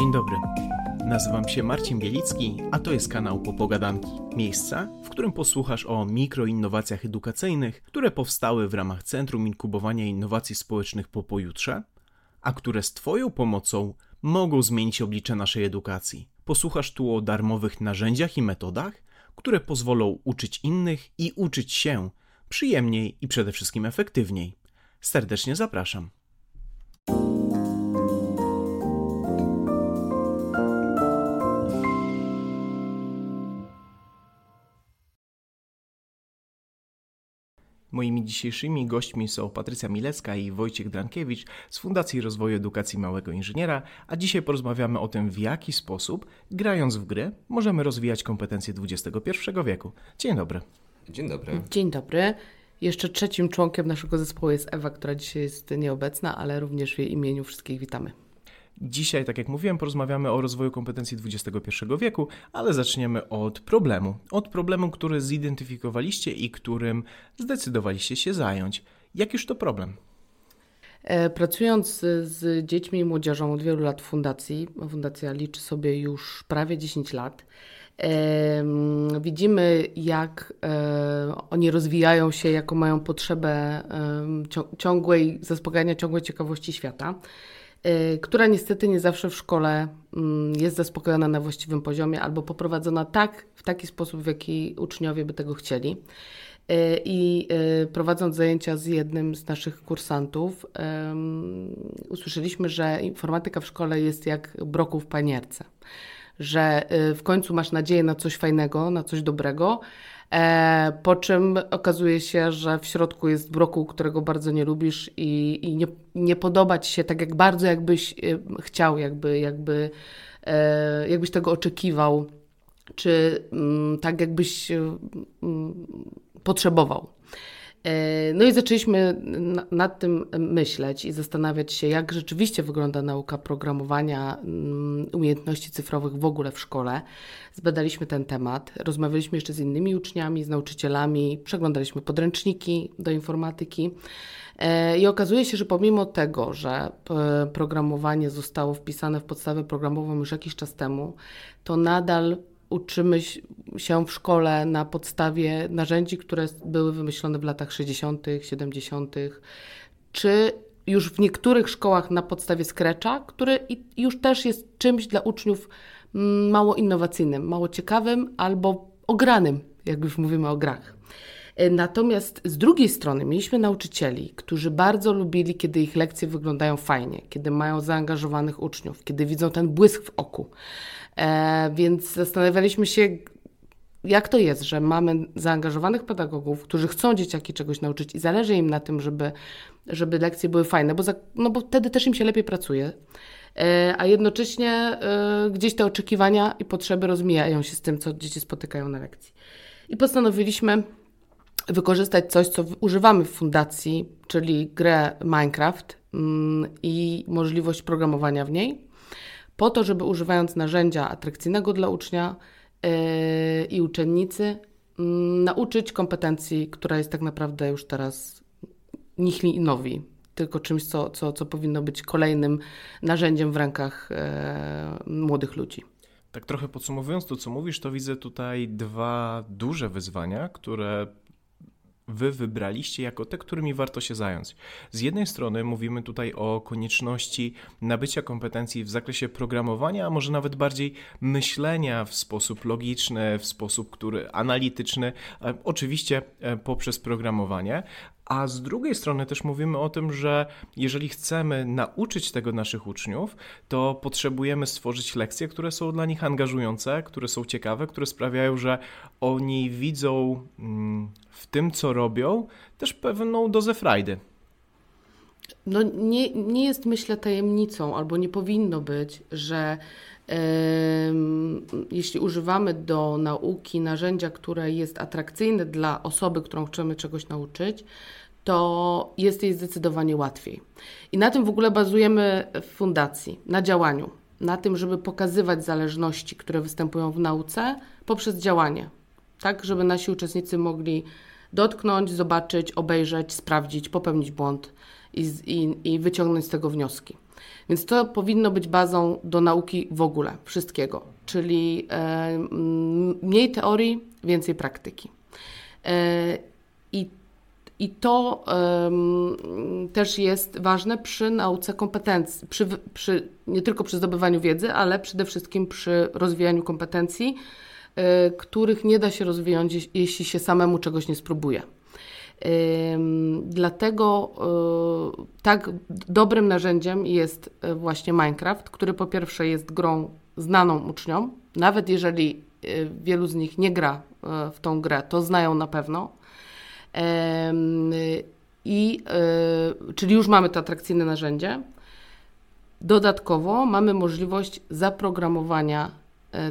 Dzień dobry, nazywam się Marcin Bielicki, a to jest kanał Popogadanki, miejsca, w którym posłuchasz o mikroinnowacjach edukacyjnych, które powstały w ramach Centrum Inkubowania Innowacji Społecznych PopoJutrze, a które z Twoją pomocą mogą zmienić oblicze naszej edukacji. Posłuchasz tu o darmowych narzędziach i metodach, które pozwolą uczyć innych i uczyć się przyjemniej i przede wszystkim efektywniej. Serdecznie zapraszam. Moimi dzisiejszymi gośćmi są Patrycja Milecka i Wojciech Drankiewicz z Fundacji Rozwoju Edukacji Małego Inżyniera, a dzisiaj porozmawiamy o tym, w jaki sposób, grając w gry, możemy rozwijać kompetencje XXI wieku. Dzień dobry. Dzień dobry. Dzień dobry. Jeszcze trzecim członkiem naszego zespołu jest Ewa, która dzisiaj jest nieobecna, ale również w jej imieniu wszystkich witamy. Dzisiaj, tak jak mówiłem, porozmawiamy o rozwoju kompetencji XXI wieku, ale zaczniemy od problemu. Od problemu, który zidentyfikowaliście i którym zdecydowaliście się zająć. Jakiż to problem? Pracując z dziećmi i młodzieżą od wielu lat w fundacji, fundacja liczy sobie już prawie 10 lat, widzimy, jak oni rozwijają się, jaką mają potrzebę ciągłej ciekawości świata, która niestety nie zawsze w szkole jest zaspokojona na właściwym poziomie albo poprowadzona w taki sposób, w jaki uczniowie by tego chcieli. I prowadząc zajęcia z jednym z naszych kursantów, usłyszeliśmy, że informatyka w szkole jest jak brokuł w panierce, że w końcu masz nadzieję na coś fajnego, na coś dobrego, po czym okazuje się, że w środku jest brokuł, którego bardzo nie lubisz i nie podoba Ci się tak jak bardzo, jakbyś chciał, jakbyś tego oczekiwał, czy tak jakbyś potrzebował. No i zaczęliśmy nad tym myśleć i zastanawiać się, jak rzeczywiście wygląda nauka programowania, umiejętności cyfrowych w ogóle w szkole. Zbadaliśmy ten temat, rozmawialiśmy jeszcze z innymi uczniami, z nauczycielami, przeglądaliśmy podręczniki do informatyki i okazuje się, że pomimo tego, że programowanie zostało wpisane w podstawę programową już jakiś czas temu, to nadal uczymy się w szkole na podstawie narzędzi, które były wymyślone w latach 60., 70., czy już w niektórych szkołach na podstawie Scratcha, który już też jest czymś dla uczniów mało innowacyjnym, mało ciekawym albo ogranym, jak już mówimy o grach. Natomiast z drugiej strony mieliśmy nauczycieli, którzy bardzo lubili, kiedy ich lekcje wyglądają fajnie, kiedy mają zaangażowanych uczniów, kiedy widzą ten błysk w oku. Więc zastanawialiśmy się, jak to jest, że mamy zaangażowanych pedagogów, którzy chcą dzieciaki czegoś nauczyć i zależy im na tym, żeby lekcje były fajne, bo wtedy też im się lepiej pracuje, a jednocześnie gdzieś te oczekiwania i potrzeby rozmijają się z tym, co dzieci spotykają na lekcji. I postanowiliśmy wykorzystać coś, co używamy w fundacji, czyli grę Minecraft i możliwość programowania w niej, po to, żeby używając narzędzia atrakcyjnego dla ucznia i uczennicy nauczyć kompetencji, która jest tak naprawdę już teraz nichli nowi, tylko czymś, co powinno być kolejnym narzędziem w rękach młodych ludzi. Tak trochę podsumowując to, co mówisz, to widzę tutaj dwa duże wyzwania, które Wy wybraliście jako te, którymi warto się zająć. Z jednej strony mówimy tutaj o konieczności nabycia kompetencji w zakresie programowania, a może nawet bardziej myślenia w sposób logiczny, w sposób analityczny, oczywiście poprzez programowanie. A z drugiej strony też mówimy o tym, że jeżeli chcemy nauczyć tego naszych uczniów, to potrzebujemy stworzyć lekcje, które są dla nich angażujące, które są ciekawe, które sprawiają, że oni widzą w tym, co robią, też pewną dozę frajdy. No nie jest, myślę, tajemnicą, albo nie powinno być, że jeśli używamy do nauki narzędzia, które jest atrakcyjne dla osoby, którą chcemy czegoś nauczyć, to jest jej zdecydowanie łatwiej. I na tym w ogóle bazujemy w fundacji, na działaniu, na tym, żeby pokazywać zależności, które występują w nauce poprzez działanie, tak żeby nasi uczestnicy mogli dotknąć, zobaczyć, obejrzeć, sprawdzić, popełnić błąd i wyciągnąć z tego wnioski. Więc to powinno być bazą do nauki w ogóle, wszystkiego, czyli mniej teorii, więcej praktyki. I to też jest ważne przy nauce kompetencji, nie tylko przy zdobywaniu wiedzy, ale przede wszystkim przy rozwijaniu kompetencji, których nie da się rozwijać, jeśli się samemu czegoś nie spróbuje. Dlatego tak dobrym narzędziem jest właśnie Minecraft, który po pierwsze jest grą znaną uczniom, nawet jeżeli wielu z nich nie gra w tą grę, to znają na pewno. Czyli już mamy to atrakcyjne narzędzie. Dodatkowo mamy możliwość zaprogramowania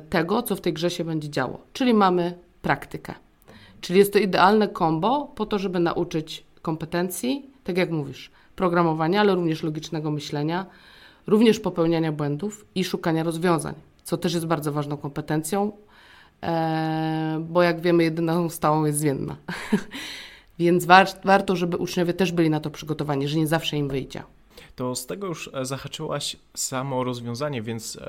tego, co w tej grze się będzie działo, czyli mamy praktykę. Czyli jest to idealne kombo po to, żeby nauczyć kompetencji, tak jak mówisz, programowania, ale również logicznego myślenia, również popełniania błędów i szukania rozwiązań, co też jest bardzo ważną kompetencją, bo jak wiemy, jedyną stałą jest zmienna. Więc warto, żeby uczniowie też byli na to przygotowani, że nie zawsze im wyjdzie. To z tego już zahaczyłaś samo rozwiązanie, więc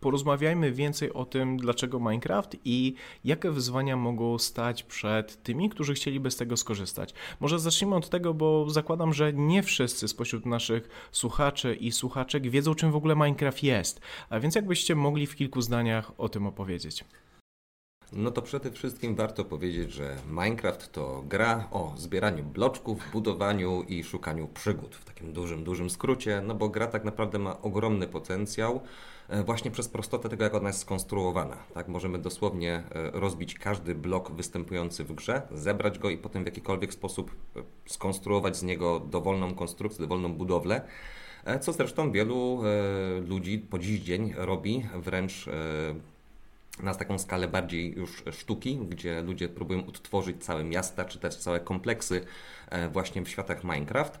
porozmawiajmy więcej o tym, dlaczego Minecraft i jakie wyzwania mogą stać przed tymi, którzy chcieliby z tego skorzystać. Może zacznijmy od tego, bo zakładam, że nie wszyscy spośród naszych słuchaczy i słuchaczek wiedzą, czym w ogóle Minecraft jest. A więc jakbyście mogli w kilku zdaniach o tym opowiedzieć? No to przede wszystkim warto powiedzieć, że Minecraft to gra o zbieraniu bloczków, budowaniu i szukaniu przygód w takim dużym skrócie, no bo gra tak naprawdę ma ogromny potencjał właśnie przez prostotę tego, jak ona jest skonstruowana. Tak, możemy dosłownie rozbić każdy blok występujący w grze, zebrać go i potem w jakikolwiek sposób skonstruować z niego dowolną konstrukcję, dowolną budowlę. Co zresztą wielu ludzi po dziś dzień robi, wręcz na taką skalę bardziej już sztuki, gdzie ludzie próbują odtworzyć całe miasta, czy też całe kompleksy właśnie w światach Minecraft.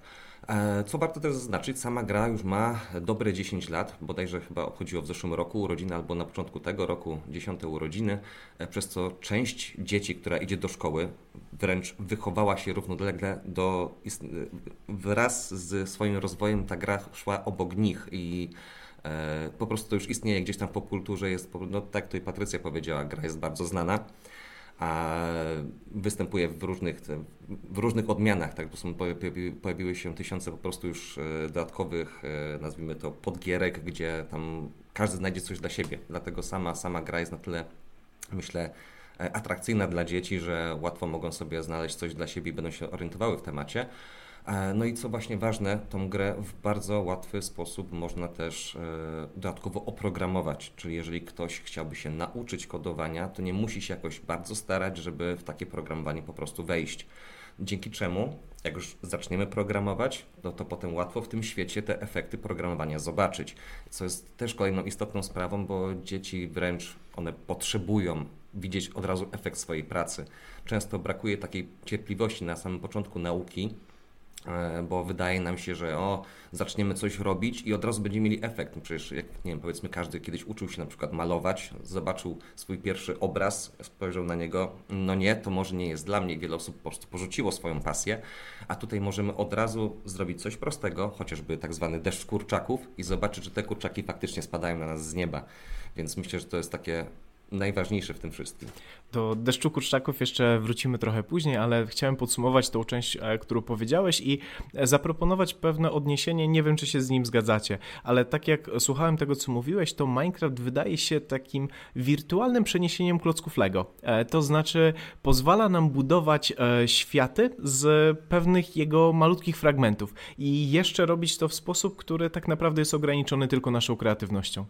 Co warto też zaznaczyć, sama gra już ma dobre 10 lat, bodajże chyba obchodziło w zeszłym roku urodziny albo na początku tego roku 10. urodziny, przez co część dzieci, która idzie do szkoły, wręcz wychowała się równolegle wraz ze swoim rozwojem ta gra szła obok nich i po prostu to już istnieje gdzieś tam w popkulturze, jest, no tak tutaj Patrycja powiedziała, gra jest bardzo znana, a występuje w różnych odmianach, tak, bo pojawiły się tysiące po prostu już dodatkowych, nazwijmy to, podgierek, gdzie tam każdy znajdzie coś dla siebie, dlatego sama gra jest na tyle, myślę, atrakcyjna dla dzieci, że łatwo mogą sobie znaleźć coś dla siebie i będą się orientowały w temacie. No i co właśnie ważne, tą grę w bardzo łatwy sposób można też dodatkowo oprogramować, czyli jeżeli ktoś chciałby się nauczyć kodowania, to nie musi się jakoś bardzo starać, żeby w takie programowanie po prostu wejść. Dzięki czemu, jak już zaczniemy programować, to potem łatwo w tym świecie te efekty programowania zobaczyć, co jest też kolejną istotną sprawą, bo dzieci wręcz one potrzebują widzieć od razu efekt swojej pracy. Często brakuje takiej cierpliwości na samym początku nauki, bo wydaje nam się, że zaczniemy coś robić i od razu będziemy mieli efekt. Przecież, jak nie wiem, powiedzmy, każdy kiedyś uczył się na przykład malować, zobaczył swój pierwszy obraz, spojrzał na niego, no nie, to może nie jest dla mnie. Wiele osób po prostu porzuciło swoją pasję, a tutaj możemy od razu zrobić coś prostego, chociażby tak zwany deszcz kurczaków i zobaczyć, że te kurczaki faktycznie spadają na nas z nieba. Więc myślę, że to jest takie najważniejsze w tym wszystkim. Do deszczu kurczaków jeszcze wrócimy trochę później, ale chciałem podsumować tą część, którą powiedziałeś i zaproponować pewne odniesienie, nie wiem, czy się z nim zgadzacie, ale tak jak słuchałem tego, co mówiłeś, to Minecraft wydaje się takim wirtualnym przeniesieniem klocków Lego. To znaczy pozwala nam budować światy z pewnych jego malutkich fragmentów i jeszcze robić to w sposób, który tak naprawdę jest ograniczony tylko naszą kreatywnością.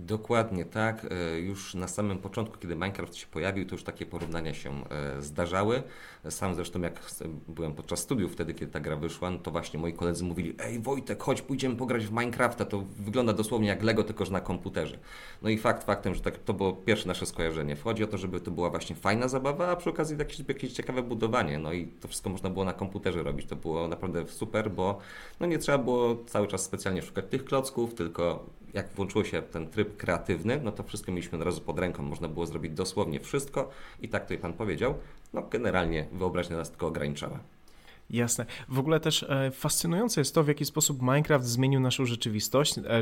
Dokładnie tak. Już na samym początku, kiedy Minecraft się pojawił, to już takie porównania się zdarzały. Sam zresztą, jak byłem podczas studiów wtedy, kiedy ta gra wyszła, no to właśnie moi koledzy mówili: ej Wojtek, chodź, pójdziemy pograć w Minecrafta, to wygląda dosłownie jak Lego, tylko że na komputerze. No i faktem, że tak, to było pierwsze nasze skojarzenie. Chodzi o to, żeby to była właśnie fajna zabawa, a przy okazji jakieś ciekawe budowanie. No i to wszystko można było na komputerze robić. To było naprawdę super, bo no nie trzeba było cały czas specjalnie szukać tych klocków, tylko jak włączyło się ten tryb kreatywny, no to wszystko mieliśmy od razu pod ręką, można było zrobić dosłownie wszystko i tak tutaj Pan powiedział, no, generalnie wyobraźnia nas tylko ograniczała. Jasne. W ogóle też fascynujące jest to, w jaki sposób Minecraft zmienił naszą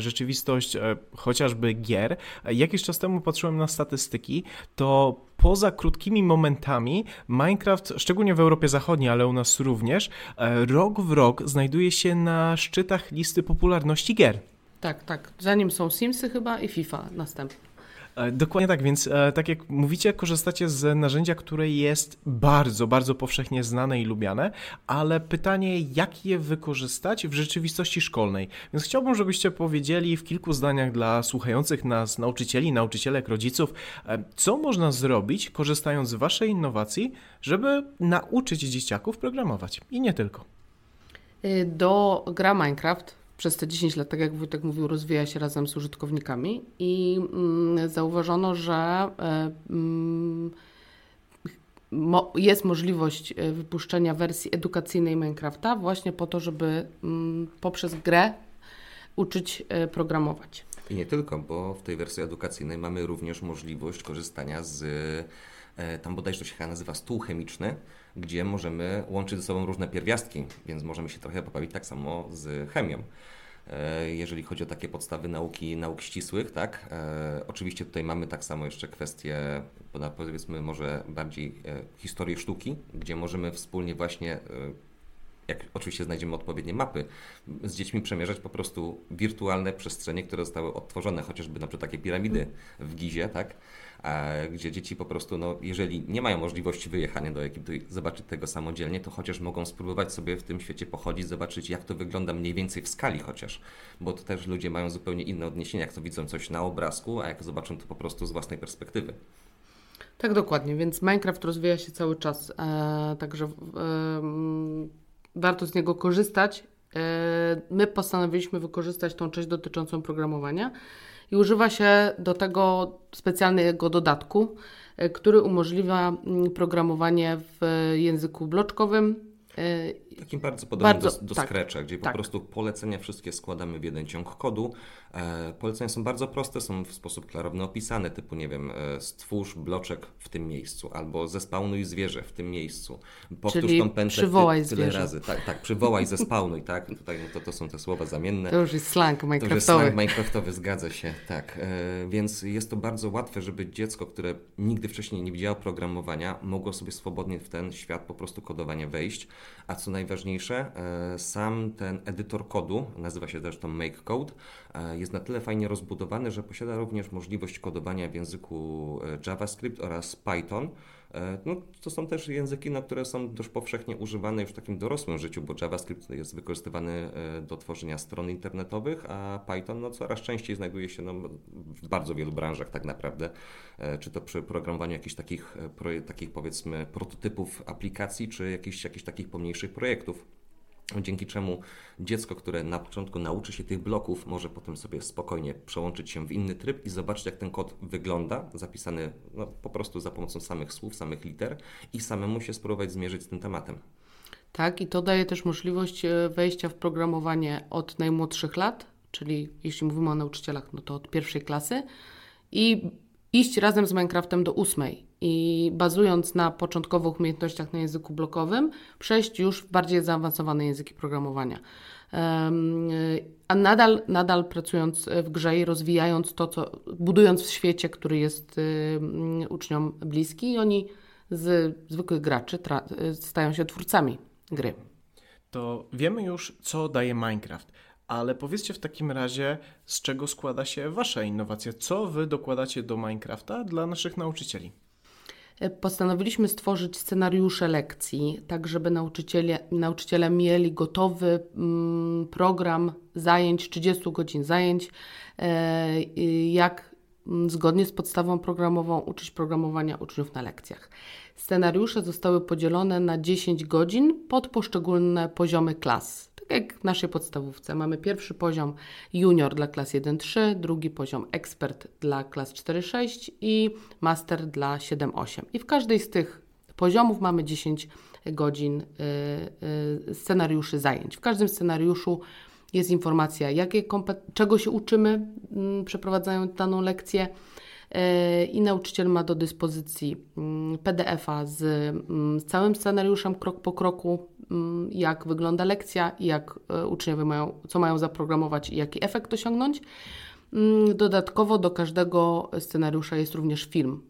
rzeczywistość, chociażby gier. Jakiś czas temu patrzyłem na statystyki, to poza krótkimi momentami Minecraft, szczególnie w Europie Zachodniej, ale u nas również, rok w rok znajduje się na szczytach listy popularności gier. Tak. Zanim są Simsy chyba i FIFA następne. Dokładnie tak, więc tak jak mówicie, korzystacie z narzędzia, które jest bardzo, bardzo powszechnie znane i lubiane, ale pytanie, jak je wykorzystać w rzeczywistości szkolnej. Więc chciałbym, żebyście powiedzieli w kilku zdaniach dla słuchających nas nauczycieli, nauczycielek, rodziców, co można zrobić, korzystając z waszej innowacji, żeby nauczyć dzieciaków programować i nie tylko. Gra Minecraft przez te 10 lat, tak jak Wojtek mówił, rozwija się razem z użytkownikami i zauważono, że jest możliwość wypuszczenia wersji edukacyjnej Minecrafta właśnie po to, żeby poprzez grę uczyć programować. I nie tylko, bo w tej wersji edukacyjnej mamy również możliwość korzystania z, tam bodajże to się chyba nazywa stół chemiczny, gdzie możemy łączyć ze sobą różne pierwiastki, więc możemy się trochę pobawić tak samo z chemią. Jeżeli chodzi o takie podstawy nauk ścisłych, tak? Oczywiście tutaj mamy tak samo jeszcze kwestie, powiedzmy może bardziej historii sztuki, gdzie możemy wspólnie właśnie, jak oczywiście znajdziemy odpowiednie mapy, z dziećmi przemierzać po prostu wirtualne przestrzenie, które zostały odtworzone, chociażby na przykład takie piramidy w Gizie, tak? Gdzie dzieci po prostu, no, jeżeli nie mają możliwości wyjechania do Egiptu i zobaczyć tego samodzielnie, to chociaż mogą spróbować sobie w tym świecie pochodzić, zobaczyć jak to wygląda mniej więcej w skali chociaż, bo to też ludzie mają zupełnie inne odniesienia, jak to widzą coś na obrazku, a jak zobaczą to po prostu z własnej perspektywy. Tak, dokładnie, więc Minecraft rozwija się cały czas, także warto z niego korzystać. My postanowiliśmy wykorzystać tą część dotyczącą programowania i używa się do tego specjalnego dodatku, który umożliwia programowanie w języku bloczkowym. Takim bardzo podobnym do Scratcha, gdzie po prostu polecenia wszystkie składamy w jeden ciąg kodu. Polecenia są bardzo proste, są w sposób klarowny opisane, typu nie wiem, stwórz bloczek w tym miejscu, albo zespawnuj zwierzę w tym miejscu. Powtórz czyli tą pętlę przywołaj tyle razy. Tak, przywołaj, zespawnuj, tak. Tutaj no to są te słowa zamienne. To już jest slang minecraftowy. To już jest slang minecraftowy, zgadza się, tak. Więc jest to bardzo łatwe, żeby dziecko, które nigdy wcześniej nie widziało programowania, mogło sobie swobodnie w ten świat po prostu kodowania wejść. A co najważniejsze, sam ten edytor kodu, nazywa się zresztą MakeCode, jest na tyle fajnie rozbudowany, że posiada również możliwość kodowania w języku JavaScript oraz Python. No, to są też języki, na które są dość powszechnie używane już w takim dorosłym życiu, bo JavaScript jest wykorzystywany do tworzenia stron internetowych, a Python no, coraz częściej znajduje się w bardzo wielu branżach tak naprawdę, czy to przy programowaniu jakichś takich powiedzmy prototypów aplikacji, czy jakichś takich pomniejszych projektów. Dzięki czemu dziecko, które na początku nauczy się tych bloków, może potem sobie spokojnie przełączyć się w inny tryb i zobaczyć, jak ten kod wygląda, zapisany no, po prostu za pomocą samych słów, samych liter i samemu się spróbować zmierzyć z tym tematem. Tak, i to daje też możliwość wejścia w programowanie od najmłodszych lat, czyli jeśli mówimy o nauczycielach, no to od pierwszej klasy i iść razem z Minecraftem do 8. I bazując na początkowych umiejętnościach na języku blokowym, przejść już w bardziej zaawansowane języki programowania. A nadal pracując w grze i rozwijając to, co budując w świecie, który jest uczniom bliski i oni z zwykłych graczy stają się twórcami gry. To wiemy już, co daje Minecraft. Ale powiedzcie w takim razie, z czego składa się wasza innowacja? Co wy dokładacie do Minecrafta dla naszych nauczycieli? Postanowiliśmy stworzyć scenariusze lekcji, tak żeby nauczyciele mieli gotowy program zajęć, 30 godzin zajęć, jak zgodnie z podstawą programową uczyć programowania uczniów na lekcjach. Scenariusze zostały podzielone na 10 godzin pod poszczególne poziomy klas. Jak w naszej podstawówce mamy pierwszy poziom junior dla klas 1-3, drugi poziom ekspert dla klas 4-6 i master dla 7-8. I w każdej z tych poziomów mamy 10 godzin scenariuszy zajęć. W każdym scenariuszu jest informacja, czego się uczymy przeprowadzając daną lekcję, i nauczyciel ma do dyspozycji PDF-a z całym scenariuszem krok po kroku, jak wygląda lekcja i jak uczniowie co mają zaprogramować i jaki efekt osiągnąć. Dodatkowo do każdego scenariusza jest również film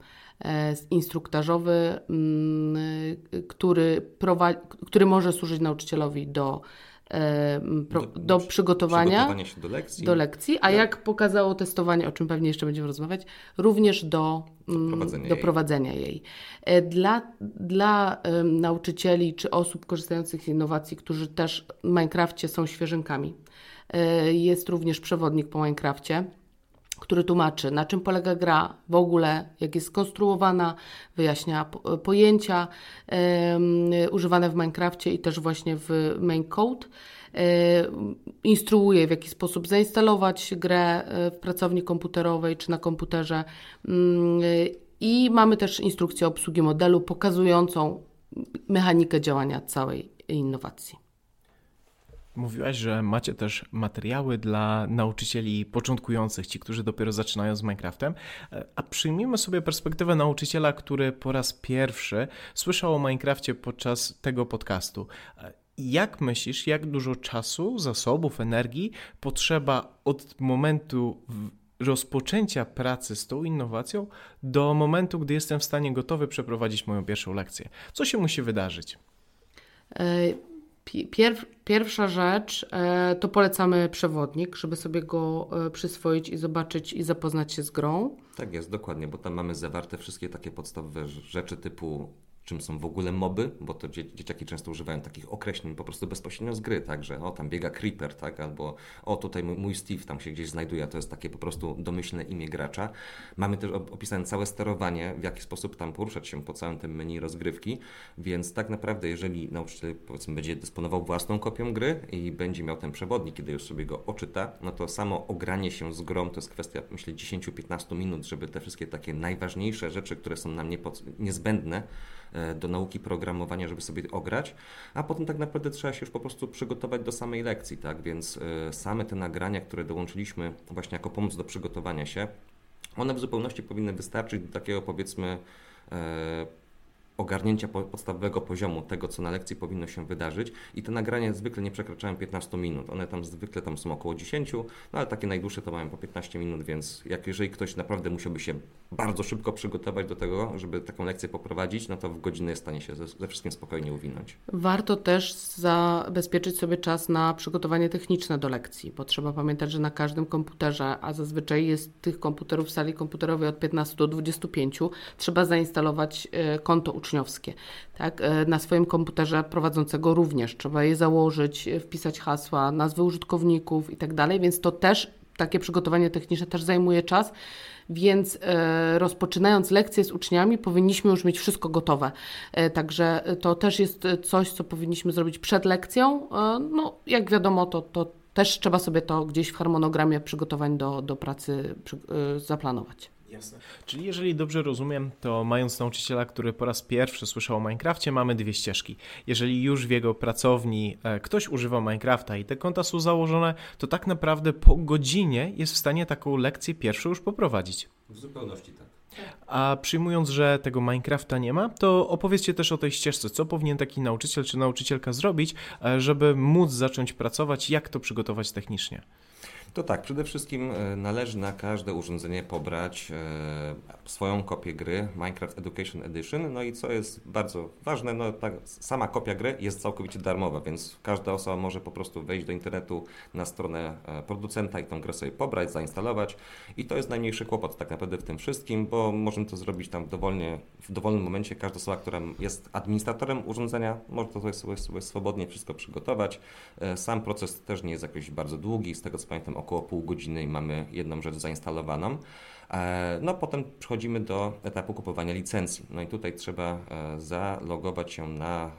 instruktażowy, który może służyć nauczycielowi do przygotowania się do lekcji, a jak pokazało testowanie, o czym pewnie jeszcze będziemy rozmawiać, również do prowadzenia jej. Dla nauczycieli czy osób korzystających z innowacji, którzy też w Minecrafcie są świeżynkami, jest również przewodnik po Minecrafcie, który tłumaczy, na czym polega gra w ogóle, jak jest skonstruowana, wyjaśnia pojęcia używane w Minecrafcie i też właśnie w MakeCode. Instruuje, w jaki sposób zainstalować grę w pracowni komputerowej czy na komputerze. I mamy też instrukcję obsługi modelu pokazującą mechanikę działania całej innowacji. Mówiłaś, że macie też materiały dla nauczycieli początkujących, ci, którzy dopiero zaczynają z Minecraftem, a przyjmijmy sobie perspektywę nauczyciela, który po raz pierwszy słyszał o Minecrafcie podczas tego podcastu. Jak myślisz, jak dużo czasu, zasobów, energii potrzeba od momentu rozpoczęcia pracy z tą innowacją do momentu, gdy jestem w stanie gotowy przeprowadzić moją pierwszą lekcję? Co się musi wydarzyć? Pierwsza rzecz to polecamy przewodnik, żeby sobie go przyswoić i zobaczyć i zapoznać się z grą. Tak jest, dokładnie, bo tam mamy zawarte wszystkie takie podstawowe rzeczy typu czym są w ogóle moby, bo to dzieciaki często używają takich określeń po prostu bezpośrednio z gry, tak, że o tam biega creeper, tak, albo o tutaj mój Steve tam się gdzieś znajduje, to jest takie po prostu domyślne imię gracza. Mamy też opisane całe sterowanie, w jaki sposób tam poruszać się po całym tym menu rozgrywki, więc tak naprawdę jeżeli nauczyciel, powiedzmy, będzie dysponował własną kopią gry i będzie miał ten przewodnik, kiedy już sobie go oczyta, no to samo ogranie się z grą to jest kwestia, myślę, 10-15 minut, żeby te wszystkie takie najważniejsze rzeczy, które są nam niezbędne do nauki programowania, żeby sobie ograć, a potem tak naprawdę trzeba się już po prostu przygotować do samej lekcji, tak, więc same te nagrania, które dołączyliśmy właśnie jako pomoc do przygotowania się, one w zupełności powinny wystarczyć do takiego, powiedzmy, ogarnięcia podstawowego poziomu tego, co na lekcji powinno się wydarzyć, i te nagrania zwykle nie przekraczają 15 minut. One tam zwykle tam są około 10, no ale takie najdłuższe to mają po 15 minut, więc jeżeli ktoś naprawdę musiałby się bardzo szybko przygotować do tego, żeby taką lekcję poprowadzić, no to w godzinę jest w stanie się ze wszystkim spokojnie uwinąć. Warto też zabezpieczyć sobie czas na przygotowanie techniczne do lekcji, bo trzeba pamiętać, że na każdym komputerze, a zazwyczaj jest tych komputerów w sali komputerowej od 15 do 25, trzeba zainstalować konto uczniowskie, tak? Na swoim komputerze prowadzącego również trzeba je założyć, wpisać hasła, nazwy użytkowników i tak dalej, więc to też takie przygotowanie techniczne też zajmuje czas, więc rozpoczynając lekcję z uczniami powinniśmy już mieć wszystko gotowe. Także to też jest coś, co powinniśmy zrobić przed lekcją. No, jak wiadomo, to też trzeba sobie to gdzieś w harmonogramie przygotowań do pracy zaplanować. Jasne. Czyli jeżeli dobrze rozumiem, to mając nauczyciela, który po raz pierwszy słyszał o Minecrafcie, mamy dwie ścieżki. Jeżeli już w jego pracowni ktoś używa Minecrafta i te konta są założone, to tak naprawdę po godzinie jest w stanie taką lekcję pierwszą już poprowadzić. W zupełności tak. A przyjmując, że tego Minecrafta nie ma, to opowiedzcie też o tej ścieżce. Co powinien taki nauczyciel czy nauczycielka zrobić, żeby móc zacząć pracować, jak to przygotować technicznie? To tak, przede wszystkim należy na każde urządzenie pobrać swoją kopię gry Minecraft Education Edition, no i co jest bardzo ważne, no tak, sama kopia gry jest całkowicie darmowa, więc każda osoba może po prostu wejść do internetu na stronę producenta i tą grę sobie pobrać, zainstalować, i to jest najmniejszy kłopot tak naprawdę w tym wszystkim, bo możemy to zrobić tam w dowolnym momencie. Każda osoba, która jest administratorem urządzenia, może to sobie swobodnie wszystko przygotować. Sam proces też nie jest jakoś bardzo długi, z tego co pamiętam około pół godziny i mamy jedną rzecz zainstalowaną. No potem przechodzimy do etapu kupowania licencji. No i tutaj trzeba zalogować się na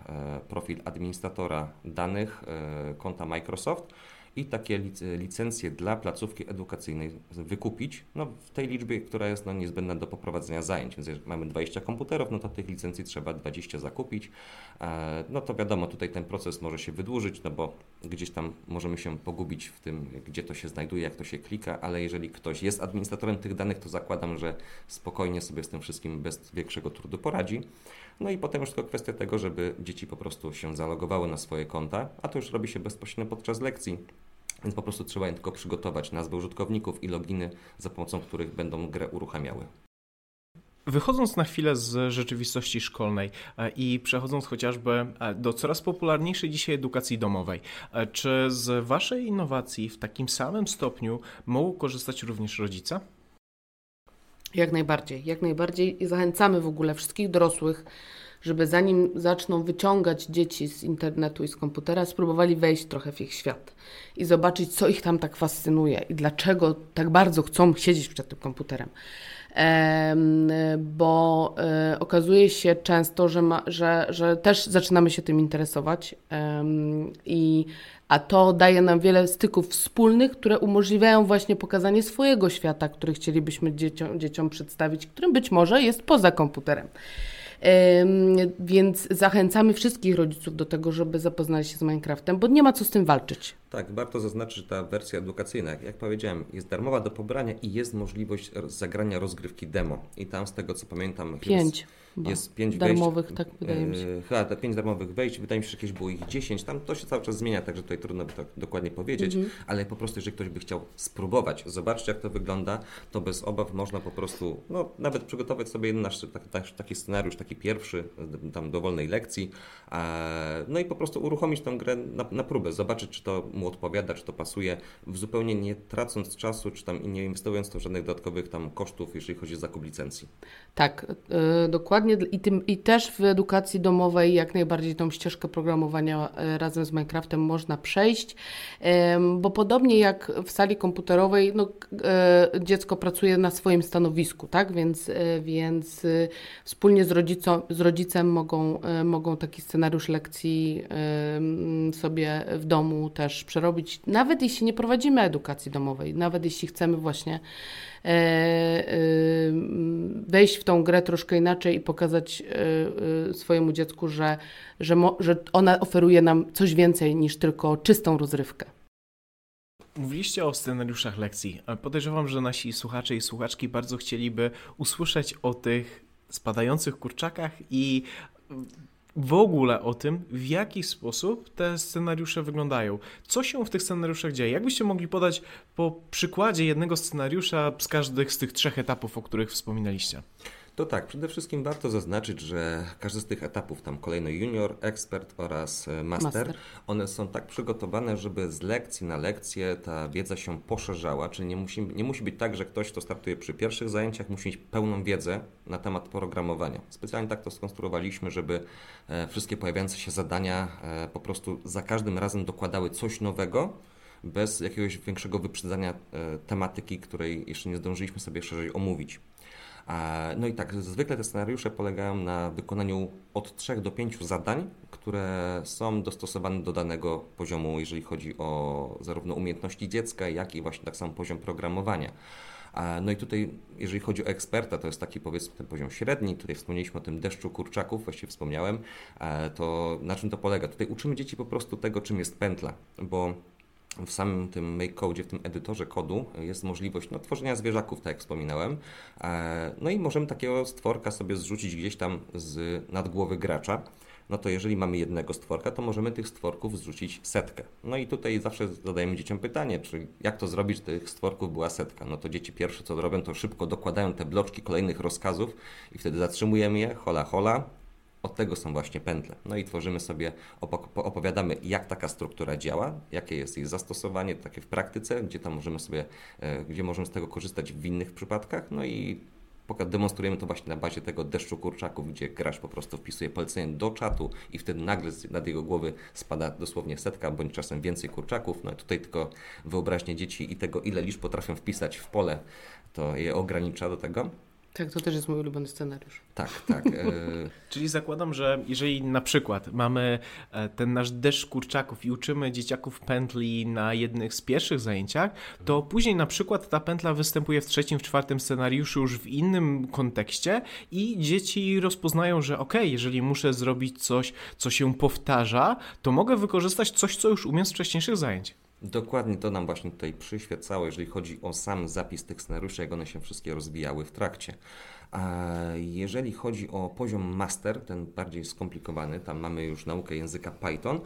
profil administratora danych konta Microsoft i takie licencje dla placówki edukacyjnej wykupić, no w tej liczbie, która jest niezbędna do poprowadzenia zajęć. Więc jeżeli mamy 20 komputerów, no to tych licencji trzeba 20 zakupić. No to wiadomo, tutaj ten proces może się wydłużyć, no bo gdzieś tam możemy się pogubić w tym, gdzie to się znajduje, jak to się klika, ale jeżeli ktoś jest administratorem tych danych, to zakładam, że spokojnie sobie z tym wszystkim bez większego trudu poradzi. No i potem już tylko kwestia tego, żeby dzieci po prostu się zalogowały na swoje konta, a to już robi się bezpośrednio podczas lekcji. Więc po prostu trzeba im tylko przygotować nazwy użytkowników i loginy, za pomocą których będą grę uruchamiały. Wychodząc na chwilę z rzeczywistości szkolnej i przechodząc chociażby do coraz popularniejszej dzisiaj edukacji domowej, czy z Waszej innowacji w takim samym stopniu mogą korzystać również rodzice? Jak najbardziej. I zachęcamy w ogóle wszystkich dorosłych, żeby zanim zaczną wyciągać dzieci z internetu i z komputera, spróbowali wejść trochę w ich świat i zobaczyć, co ich tam tak fascynuje i dlaczego tak bardzo chcą siedzieć przed tym komputerem. Bo okazuje się często, że też zaczynamy się tym interesować, a to daje nam wiele styków wspólnych, które umożliwiają właśnie pokazanie swojego świata, który chcielibyśmy dzieciom przedstawić, którym być może jest poza komputerem. Więc zachęcamy wszystkich rodziców do tego, żeby zapoznali się z Minecraftem, bo nie ma co z tym walczyć. Tak, warto zaznaczyć, że ta wersja edukacyjna, jak powiedziałem, jest darmowa do pobrania i jest możliwość zagrania rozgrywki demo. I tam z tego, co pamiętam, 5 darmowych wejść, tak wydaje mi się. Chyba te 5 darmowych wejść, wydaje mi się, że jakieś było ich 10, tam to się cały czas zmienia, także tutaj trudno by tak dokładnie powiedzieć, ale po prostu jeżeli ktoś by chciał spróbować, zobaczyć jak to wygląda, to bez obaw można po prostu nawet przygotować sobie nasz taki scenariusz, taki pierwszy tam do wolnej lekcji, no i po prostu uruchomić tę grę na próbę, zobaczyć czy to mu odpowiada, czy to pasuje, zupełnie nie tracąc czasu, czy tam i nie inwestując w żadnych dodatkowych tam kosztów, jeżeli chodzi o zakup licencji. Tak, dokładnie. I też w edukacji domowej jak najbardziej tą ścieżkę programowania razem z Minecraftem można przejść, bo podobnie jak w sali komputerowej dziecko pracuje na swoim stanowisku, tak? Więc wspólnie z rodzicem mogą taki scenariusz lekcji sobie w domu też przerobić, nawet jeśli nie prowadzimy edukacji domowej, nawet jeśli chcemy właśnie wejść w tą grę troszkę inaczej i pokazać swojemu dziecku, że ona oferuje nam coś więcej niż tylko czystą rozrywkę. Mówiliście o scenariuszach lekcji. Podejrzewam, że nasi słuchacze i słuchaczki bardzo chcieliby usłyszeć o tych spadających kurczakach i w ogóle o tym, w jaki sposób te scenariusze wyglądają. Co się w tych scenariuszach dzieje? Jakbyście mogli podać po przykładzie jednego scenariusza z każdych z tych 3 etapów, o których wspominaliście? To tak, przede wszystkim warto zaznaczyć, że każdy z tych etapów, tam kolejno junior, ekspert oraz master, one są tak przygotowane, żeby z lekcji na lekcję ta wiedza się poszerzała, czyli nie musi być tak, że ktoś, kto startuje przy pierwszych zajęciach, musi mieć pełną wiedzę na temat programowania. Specjalnie tak to skonstruowaliśmy, żeby wszystkie pojawiające się zadania po prostu za każdym razem dokładały coś nowego, bez jakiegoś większego wyprzedzania tematyki, której jeszcze nie zdążyliśmy sobie szerzej omówić. No i tak, zwykle te scenariusze polegają na wykonaniu od 3 do 5 zadań, które są dostosowane do danego poziomu, jeżeli chodzi o zarówno umiejętności dziecka, jak i właśnie tak samo poziom programowania. No i tutaj, jeżeli chodzi o eksperta, to jest taki powiedzmy ten poziom średni, tutaj wspomnieliśmy o tym deszczu kurczaków, właściwie wspomniałem, to na czym to polega? Tutaj uczymy dzieci po prostu tego, czym jest pętla, bo w samym tym MakeCode, w tym edytorze kodu jest możliwość tworzenia zwierzaków, tak jak wspominałem. No i możemy takiego stworka sobie zrzucić gdzieś tam z nadgłowy gracza. No to jeżeli mamy jednego stworka, to możemy tych stworków zrzucić 100. No i tutaj zawsze zadajemy dzieciom pytanie, czy jak to zrobić, żeby tych stworków była 100. No to dzieci pierwsze co robią, to szybko dokładają te bloczki kolejnych rozkazów i wtedy zatrzymujemy je, hola hola. Od tego są właśnie pętle. No i tworzymy sobie, opowiadamy jak taka struktura działa, jakie jest jej zastosowanie takie w praktyce, gdzie możemy z tego korzystać w innych przypadkach. No i demonstrujemy to właśnie na bazie tego deszczu kurczaków, gdzie gracz po prostu wpisuje polecenie do czatu i wtedy nagle nad jego głowy spada dosłownie 100, bądź czasem więcej kurczaków. No i tutaj tylko wyobraźnia dzieci i tego, ile liczb potrafią wpisać w pole, to je ogranicza do tego. Tak, to też jest mój ulubiony scenariusz. Tak. Czyli zakładam, że jeżeli na przykład mamy ten nasz deszcz kurczaków i uczymy dzieciaków pętli na jednych z pierwszych zajęciach, to później na przykład ta pętla występuje w trzecim, w czwartym scenariuszu już w innym kontekście i dzieci rozpoznają, że okej, jeżeli muszę zrobić coś, co się powtarza, to mogę wykorzystać coś, co już umiem z wcześniejszych zajęć. Dokładnie to nam właśnie tutaj przyświecało, jeżeli chodzi o sam zapis tych scenariuszy, jak one się wszystkie rozwijały w trakcie. A jeżeli chodzi o poziom master, ten bardziej skomplikowany, tam mamy już naukę języka Python,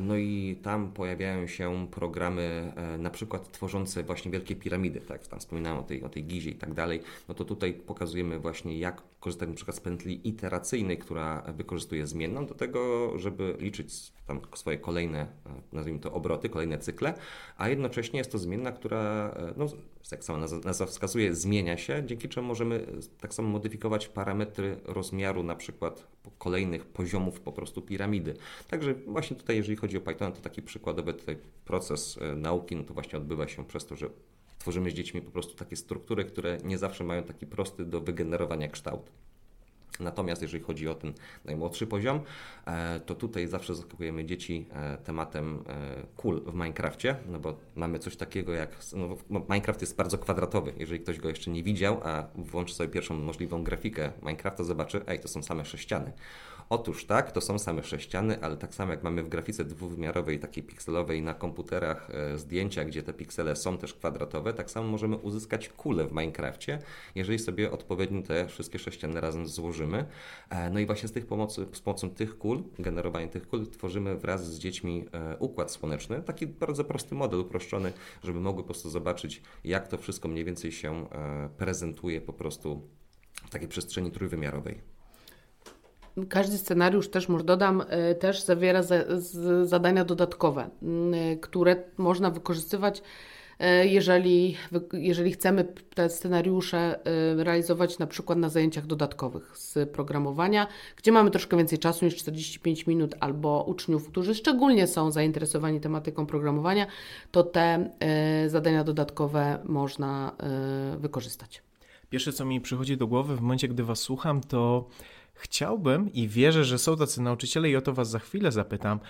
no i tam pojawiają się programy na przykład tworzące właśnie wielkie piramidy, tak, tam wspominałem o tej gizie i tak dalej, no to tutaj pokazujemy właśnie, jak korzystać na przykład z pętli iteracyjnej, która wykorzystuje zmienną do tego, żeby liczyć tam swoje kolejne, nazwijmy to, obroty, kolejne cykle, a jednocześnie jest to zmienna, która, no jak sama nazwa wskazuje, zmienia się, dzięki czemu możemy tak samo modyfikować parametry rozmiaru na przykład kolejnych poziomów po prostu piramidy. Także właśnie tutaj, jeżeli chodzi o Python, to taki przykładowy tutaj proces nauki, no to właśnie odbywa się przez to, że tworzymy z dziećmi po prostu takie struktury, które nie zawsze mają taki prosty do wygenerowania kształt. Natomiast jeżeli chodzi o ten najmłodszy poziom, to tutaj zawsze zaskakujemy dzieci tematem kul w Minecrafcie, no bo mamy coś takiego jak, no Minecraft jest bardzo kwadratowy, jeżeli ktoś go jeszcze nie widział, a włączy sobie pierwszą możliwą grafikę Minecrafta, zobaczy, to są same sześciany. Otóż tak, to są same sześciany, ale tak samo jak mamy w grafice dwuwymiarowej, takiej pikselowej na komputerach zdjęcia, gdzie te piksele są też kwadratowe, tak samo możemy uzyskać kulę w Minecrafcie, jeżeli sobie odpowiednio te wszystkie sześciany razem złożymy. No i właśnie z pomocą tych kul, generowania tych kul, tworzymy wraz z dziećmi układ słoneczny, taki bardzo prosty model, uproszczony, żeby mogły po prostu zobaczyć, jak to wszystko mniej więcej się prezentuje po prostu w takiej przestrzeni trójwymiarowej. Każdy scenariusz, też może dodam, też zawiera zadania dodatkowe, które można wykorzystywać, jeżeli chcemy te scenariusze realizować na przykład na zajęciach dodatkowych z programowania, gdzie mamy troszkę więcej czasu niż 45 minut, albo uczniów, którzy szczególnie są zainteresowani tematyką programowania, to te zadania dodatkowe można wykorzystać. Pierwsze, co mi przychodzi do głowy w momencie, gdy Was słucham, to chciałbym i wierzę, że są tacy nauczyciele i o to Was za chwilę zapytam,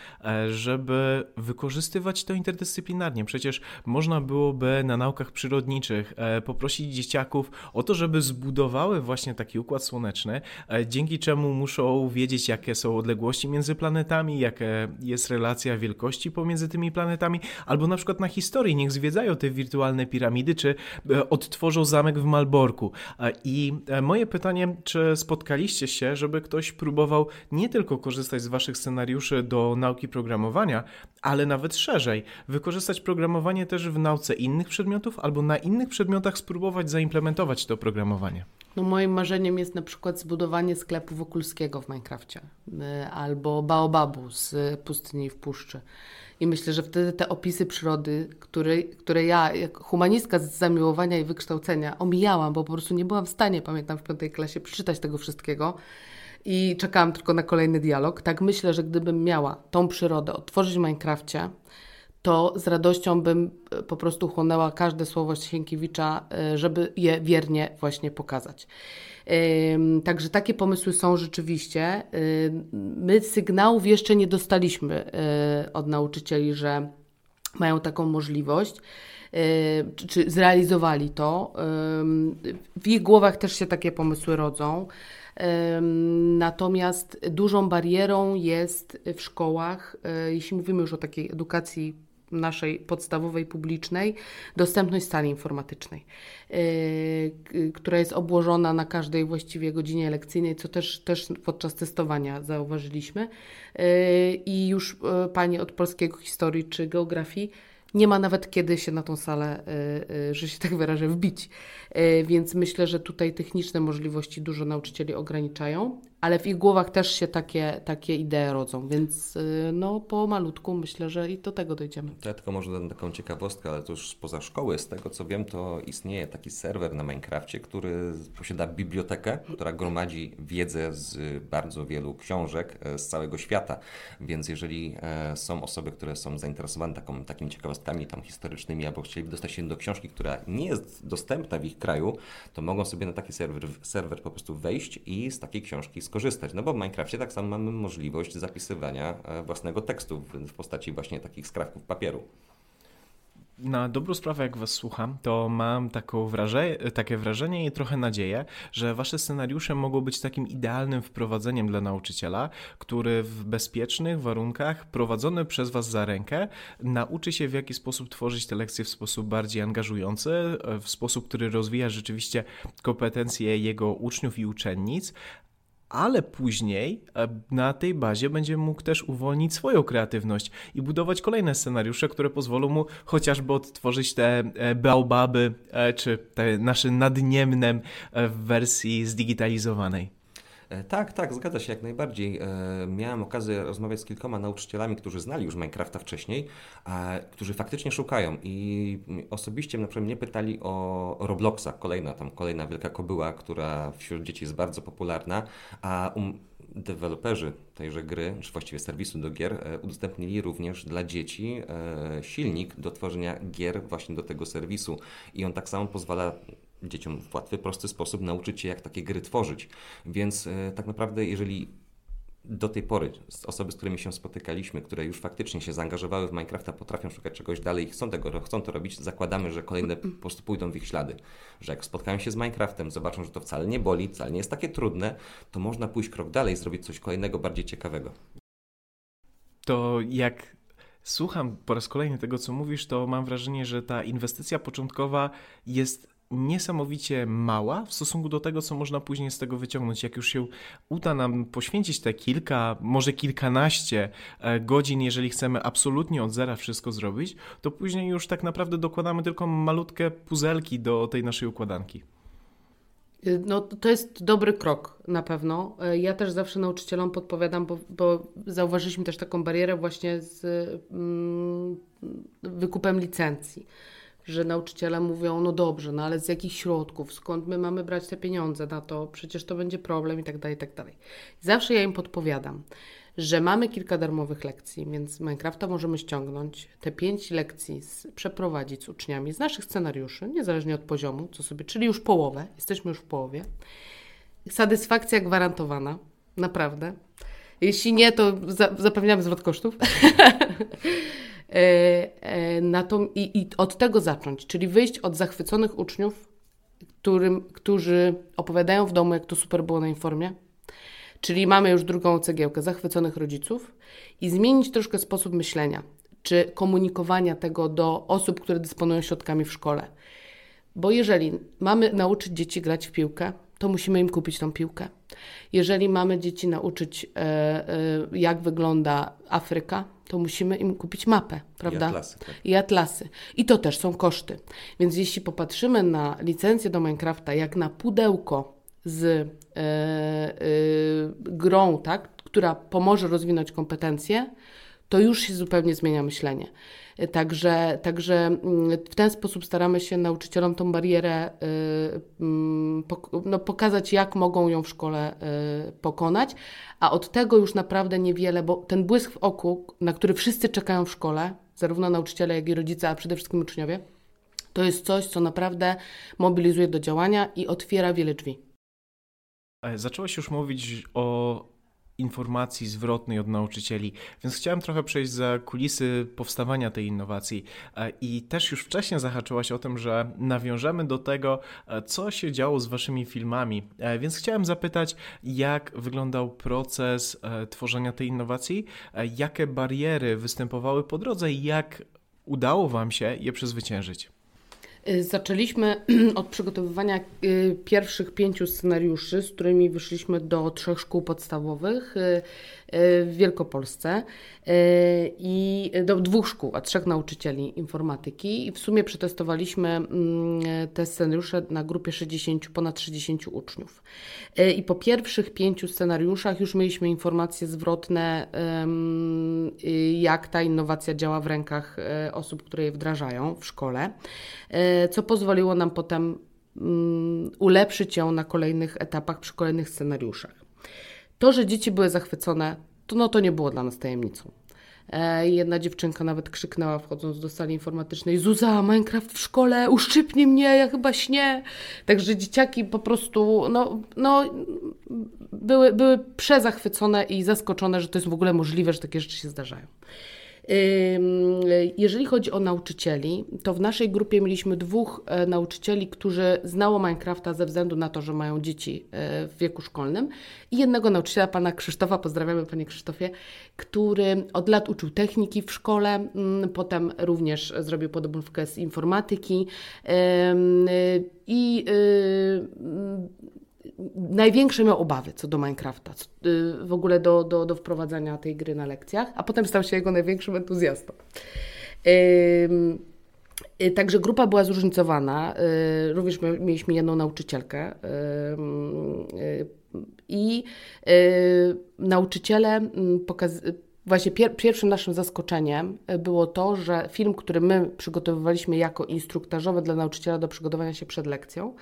żeby wykorzystywać to interdyscyplinarnie. Przecież można byłoby na naukach przyrodniczych poprosić dzieciaków o to, żeby zbudowały właśnie taki układ słoneczny, dzięki czemu muszą wiedzieć, jakie są odległości między planetami, jaka jest relacja wielkości pomiędzy tymi planetami, albo na przykład na historii niech zwiedzają te wirtualne piramidy, czy odtworzą zamek w Malborku. I moje pytanie, czy spotkaliście się, żeby ktoś próbował nie tylko korzystać z Waszych scenariuszy do nauki programowania, ale nawet szerzej, wykorzystać programowanie też w nauce innych przedmiotów albo na innych przedmiotach spróbować zaimplementować to programowanie. No moim marzeniem jest na przykład zbudowanie sklepu Wokulskiego w Minecrafcie albo baobabu z pustyni w puszczy. I myślę, że wtedy te opisy przyrody, które ja jako humanistka z zamiłowania i wykształcenia omijałam, bo po prostu nie byłam w stanie, pamiętam w 5. klasie, przeczytać tego wszystkiego i czekałam tylko na kolejny dialog. Tak myślę, że gdybym miała tą przyrodę odtworzyć w Minecrafcie, to z radością bym po prostu chłonęła każde słowo Sienkiewicza, żeby je wiernie właśnie pokazać. Także takie pomysły są rzeczywiście. My sygnałów jeszcze nie dostaliśmy od nauczycieli, że mają taką możliwość, czy zrealizowali to. W ich głowach też się takie pomysły rodzą. Natomiast dużą barierą jest w szkołach, jeśli mówimy już o takiej edukacji naszej podstawowej, publicznej, dostępność sali informatycznej, która jest obłożona na każdej właściwie godzinie lekcyjnej, co też podczas testowania zauważyliśmy. I już pani od polskiego historii czy geografii nie ma nawet kiedy się na tą salę, że się tak wyrażę, wbić. Więc myślę, że tutaj techniczne możliwości dużo nauczycieli ograniczają. ale w ich głowach też się takie idee rodzą, więc no po malutku myślę, że i do tego dojdziemy. To ja tylko może dam taką ciekawostkę, ale to już spoza szkoły, z tego co wiem, to istnieje taki serwer na Minecrafcie, który posiada bibliotekę, która gromadzi wiedzę z bardzo wielu książek z całego świata, więc jeżeli są osoby, które są zainteresowane takimi ciekawostkami tam historycznymi albo chcieliby dostać się do książki, która nie jest dostępna w ich kraju, to mogą sobie na taki serwer po prostu wejść i z takiej książki skorzystać, no bo w Minecrafcie tak samo mamy możliwość zapisywania własnego tekstu w postaci właśnie takich skrawków papieru. Na dobrą sprawę, jak was słucham, to mam takie wrażenie i trochę nadzieję, że wasze scenariusze mogą być takim idealnym wprowadzeniem dla nauczyciela, który w bezpiecznych warunkach, prowadzony przez was za rękę, nauczy się, w jaki sposób tworzyć te lekcje w sposób bardziej angażujący, w sposób, który rozwija rzeczywiście kompetencje jego uczniów i uczennic, ale później na tej bazie będzie mógł też uwolnić swoją kreatywność i budować kolejne scenariusze, które pozwolą mu chociażby odtworzyć te baobaby, czy te nasze nadniemne w wersji zdigitalizowanej. Tak, zgadza się jak najbardziej. Miałem okazję rozmawiać z kilkoma nauczycielami, którzy znali już Minecrafta wcześniej, którzy faktycznie szukają i osobiście na przykład mnie pytali o Robloxa, kolejna wielka kobyła, która wśród dzieci jest bardzo popularna, a deweloperzy tejże gry, czy właściwie serwisu do gier, udostępnili również dla dzieci silnik do tworzenia gier właśnie do tego serwisu i on tak samo pozwala dzieciom w łatwy, prosty sposób nauczyć się, jak takie gry tworzyć. Więc tak naprawdę, jeżeli do tej pory osoby, z którymi się spotykaliśmy, które już faktycznie się zaangażowały w Minecrafta, potrafią szukać czegoś dalej i chcą to robić, zakładamy, że kolejne po prostu pójdą w ich ślady. Że jak spotkają się z Minecraftem, zobaczą, że to wcale nie boli, wcale nie jest takie trudne, to można pójść krok dalej, zrobić coś kolejnego, bardziej ciekawego. To jak słucham po raz kolejny tego, co mówisz, to mam wrażenie, że ta inwestycja początkowa jest niesamowicie mała w stosunku do tego, co można później z tego wyciągnąć. Jak już się uda nam poświęcić te kilka, może kilkanaście godzin, jeżeli chcemy absolutnie od zera wszystko zrobić, to później już tak naprawdę dokładamy tylko malutkie puzelki do tej naszej układanki. No to jest dobry krok na pewno. Ja też zawsze nauczycielom podpowiadam, bo zauważyliśmy też taką barierę właśnie z wykupem licencji. Że nauczyciele mówią, no dobrze, no ale z jakich środków, skąd my mamy brać te pieniądze na to, przecież to będzie problem i tak dalej, i tak dalej. Zawsze ja im podpowiadam, że mamy kilka darmowych lekcji, więc z Minecrafta możemy ściągnąć te 5 lekcji, przeprowadzić z uczniami z naszych scenariuszy, niezależnie od poziomu, czyli już połowę, jesteśmy już w połowie. Satysfakcja gwarantowana, naprawdę. Jeśli nie, to zapewniamy zwrot kosztów. I od tego zacząć, czyli wyjść od zachwyconych uczniów, którzy opowiadają w domu, jak to super było na informie, czyli mamy już drugą cegiełkę zachwyconych rodziców i zmienić troszkę sposób myślenia, czy komunikowania tego do osób, które dysponują środkami w szkole. Bo jeżeli mamy nauczyć dzieci grać w piłkę, to musimy im kupić tą piłkę. Jeżeli mamy dzieci nauczyć, jak wygląda Afryka, to musimy im kupić mapę, prawda? I atlasy. I to też są koszty. Więc jeśli popatrzymy na licencję do Minecrafta jak na pudełko z grą, tak, która pomoże rozwinąć kompetencje, to już się zupełnie zmienia myślenie. Także w ten sposób staramy się nauczycielom tą barierę pokazać, jak mogą ją w szkole pokonać, a od tego już naprawdę niewiele, bo ten błysk w oku, na który wszyscy czekają w szkole, zarówno nauczyciele, jak i rodzice, a przede wszystkim uczniowie, to jest coś, co naprawdę mobilizuje do działania i otwiera wiele drzwi. Zaczęłaś już mówić o informacji zwrotnej od nauczycieli, więc chciałem trochę przejść za kulisy powstawania tej innowacji i też już wcześniej zahaczyłaś o tym, że nawiążemy do tego, co się działo z waszymi filmami, więc chciałem zapytać, jak wyglądał proces tworzenia tej innowacji, jakie bariery występowały po drodze i jak udało wam się je przezwyciężyć? Zaczęliśmy od przygotowywania pierwszych 5 scenariuszy, z którymi wyszliśmy do 3 szkół podstawowych w Wielkopolsce i do 2 szkół, a 3 nauczycieli informatyki. I w sumie przetestowaliśmy te scenariusze na grupie ponad 60 uczniów. I po pierwszych 5 scenariuszach już mieliśmy informacje zwrotne, jak ta innowacja działa w rękach osób, które je wdrażają w szkole, co pozwoliło nam potem ulepszyć ją na kolejnych etapach, przy kolejnych scenariuszach. To, że dzieci były zachwycone, to nie było dla nas tajemnicą. Jedna dziewczynka nawet krzyknęła, wchodząc do sali informatycznej: Zuza, Minecraft w szkole, uszczypnij mnie, ja chyba śnię. Także dzieciaki po prostu były przezachwycone i zaskoczone, że to jest w ogóle możliwe, że takie rzeczy się zdarzają. Jeżeli chodzi o nauczycieli, to w naszej grupie mieliśmy 2 nauczycieli, którzy znało Minecrafta ze względu na to, że mają dzieci w wieku szkolnym, i jednego nauczyciela, pana Krzysztofa, pozdrawiamy panie Krzysztofie, który od lat uczył techniki w szkole, potem również zrobił podobówkę z informatyki i największe miał obawy co do Minecrafta, w ogóle do wprowadzania tej gry na lekcjach, a potem stał się jego największym entuzjastą. Także grupa była zróżnicowana, również mieliśmy jedną nauczycielkę i nauczyciele Właśnie pierwszym naszym zaskoczeniem było to, że film, który my przygotowywaliśmy jako instruktażowy dla nauczyciela do przygotowania się przed lekcją,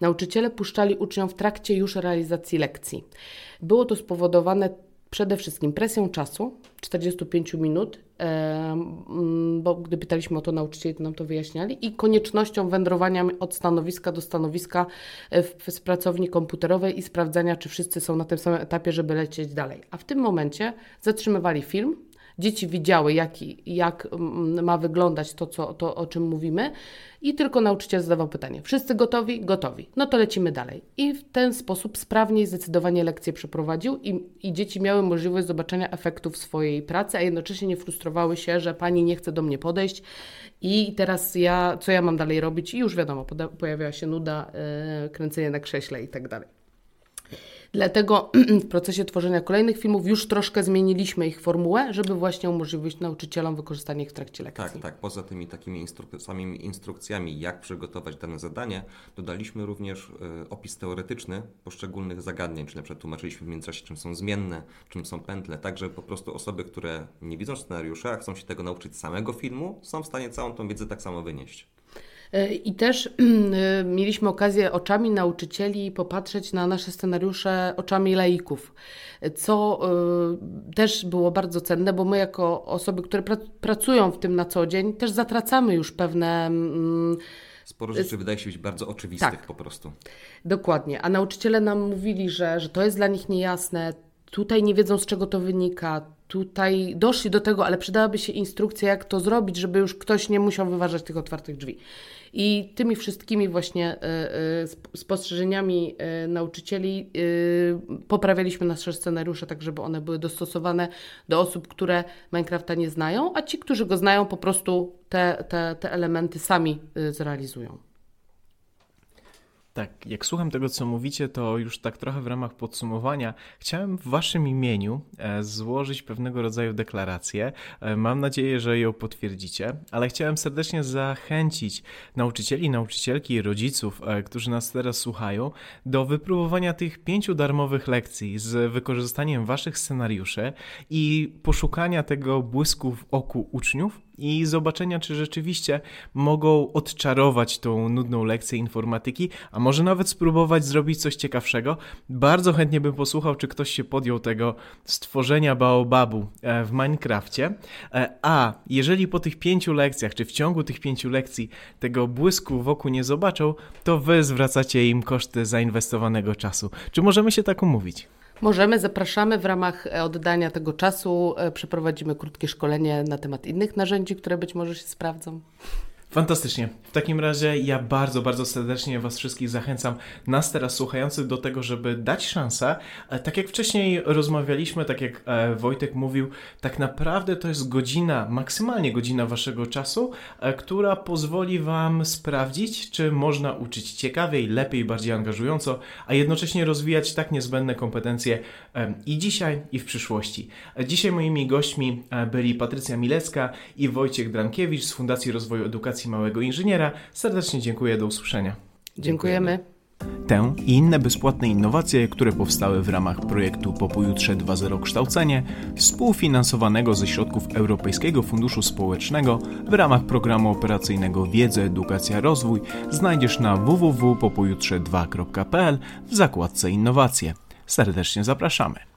nauczyciele puszczali uczniom w trakcie już realizacji lekcji. Było to spowodowane przede wszystkim presją czasu, 45 minut, bo gdy pytaliśmy o to nauczycieli, to nam to wyjaśniali, i koniecznością wędrowania od stanowiska do stanowiska z pracowni komputerowej i sprawdzania, czy wszyscy są na tym samym etapie, żeby lecieć dalej. A w tym momencie zatrzymywali film, dzieci widziały, jak ma wyglądać to, o czym mówimy, i tylko nauczyciel zadawał pytanie: wszyscy gotowi? Gotowi. No to lecimy dalej. I w ten sposób sprawniej zdecydowanie lekcje przeprowadził i dzieci miały możliwość zobaczenia efektów swojej pracy, a jednocześnie nie frustrowały się, że pani nie chce do mnie podejść i teraz co ja mam dalej robić? I już wiadomo, pojawiała się nuda, kręcenie na krześle i tak dalej. Dlatego w procesie tworzenia kolejnych filmów już troszkę zmieniliśmy ich formułę, żeby właśnie umożliwić nauczycielom wykorzystanie ich w trakcie lekcji. Tak. Poza tymi takimi samymi instrukcjami, jak przygotować dane zadanie, dodaliśmy również opis teoretyczny poszczególnych zagadnień, czyli na przykład tłumaczyliśmy w międzyczasie, czym są zmienne, czym są pętle, tak żeby po prostu osoby, które nie widzą scenariusza, a chcą się tego nauczyć z samego filmu, są w stanie całą tą wiedzę tak samo wynieść. I też mieliśmy okazję oczami nauczycieli popatrzeć na nasze scenariusze oczami laików, co też było bardzo cenne, bo my jako osoby, które pracują w tym na co dzień, też zatracamy już pewne... Sporo rzeczy wydaje się być bardzo oczywistych, tak, po prostu. Dokładnie, a nauczyciele nam mówili, że to jest dla nich niejasne, tutaj nie wiedzą, z czego to wynika, tutaj doszli do tego, ale przydałaby się instrukcja, jak to zrobić, żeby już ktoś nie musiał wyważać tych otwartych drzwi. I tymi wszystkimi właśnie spostrzeżeniami nauczycieli poprawialiśmy nasze scenariusze tak, żeby one były dostosowane do osób, które Minecrafta nie znają, a ci, którzy go znają, po prostu te elementy sami zrealizują. Tak, jak słucham tego, co mówicie, to już tak trochę w ramach podsumowania chciałem w waszym imieniu złożyć pewnego rodzaju deklarację. Mam nadzieję, że ją potwierdzicie, ale chciałem serdecznie zachęcić nauczycieli, nauczycielki, rodziców, którzy nas teraz słuchają, do wypróbowania tych 5 darmowych lekcji z wykorzystaniem waszych scenariuszy i poszukania tego błysku w oku uczniów i zobaczenia, czy rzeczywiście mogą odczarować tą nudną lekcję informatyki, a może nawet spróbować zrobić coś ciekawszego. Bardzo chętnie bym posłuchał, czy ktoś się podjął tego stworzenia baobabu w Minecrafcie. A jeżeli po tych 5 lekcjach, czy w ciągu tych 5 lekcji tego błysku wokół nie zobaczą, to wy zwracacie im koszty zainwestowanego czasu. Czy możemy się tak umówić? Możemy, zapraszamy. W ramach oddania tego czasu przeprowadzimy krótkie szkolenie na temat innych narzędzi, które być może się sprawdzą. Fantastycznie. W takim razie ja bardzo, bardzo serdecznie Was wszystkich zachęcam, nas teraz słuchających, do tego, żeby dać szansę. Tak jak wcześniej rozmawialiśmy, tak jak Wojtek mówił, tak naprawdę to jest godzina, maksymalnie godzina Waszego czasu, która pozwoli Wam sprawdzić, czy można uczyć ciekawiej, lepiej, bardziej angażująco, a jednocześnie rozwijać tak niezbędne kompetencje i dzisiaj, i w przyszłości. Dzisiaj moimi gośćmi byli Patrycja Milecka i Wojciech Drankiewicz z Fundacji Rozwoju Edukacji Małego Inżyniera. Serdecznie dziękuję, do usłyszenia. Dziękujemy. Tę i inne bezpłatne innowacje, które powstały w ramach projektu PopoJutrze 2.0 Kształcenie, współfinansowanego ze środków Europejskiego Funduszu Społecznego w ramach programu operacyjnego Wiedza, Edukacja, Rozwój, znajdziesz na www.popojutrze2.pl w zakładce Innowacje. Serdecznie zapraszamy.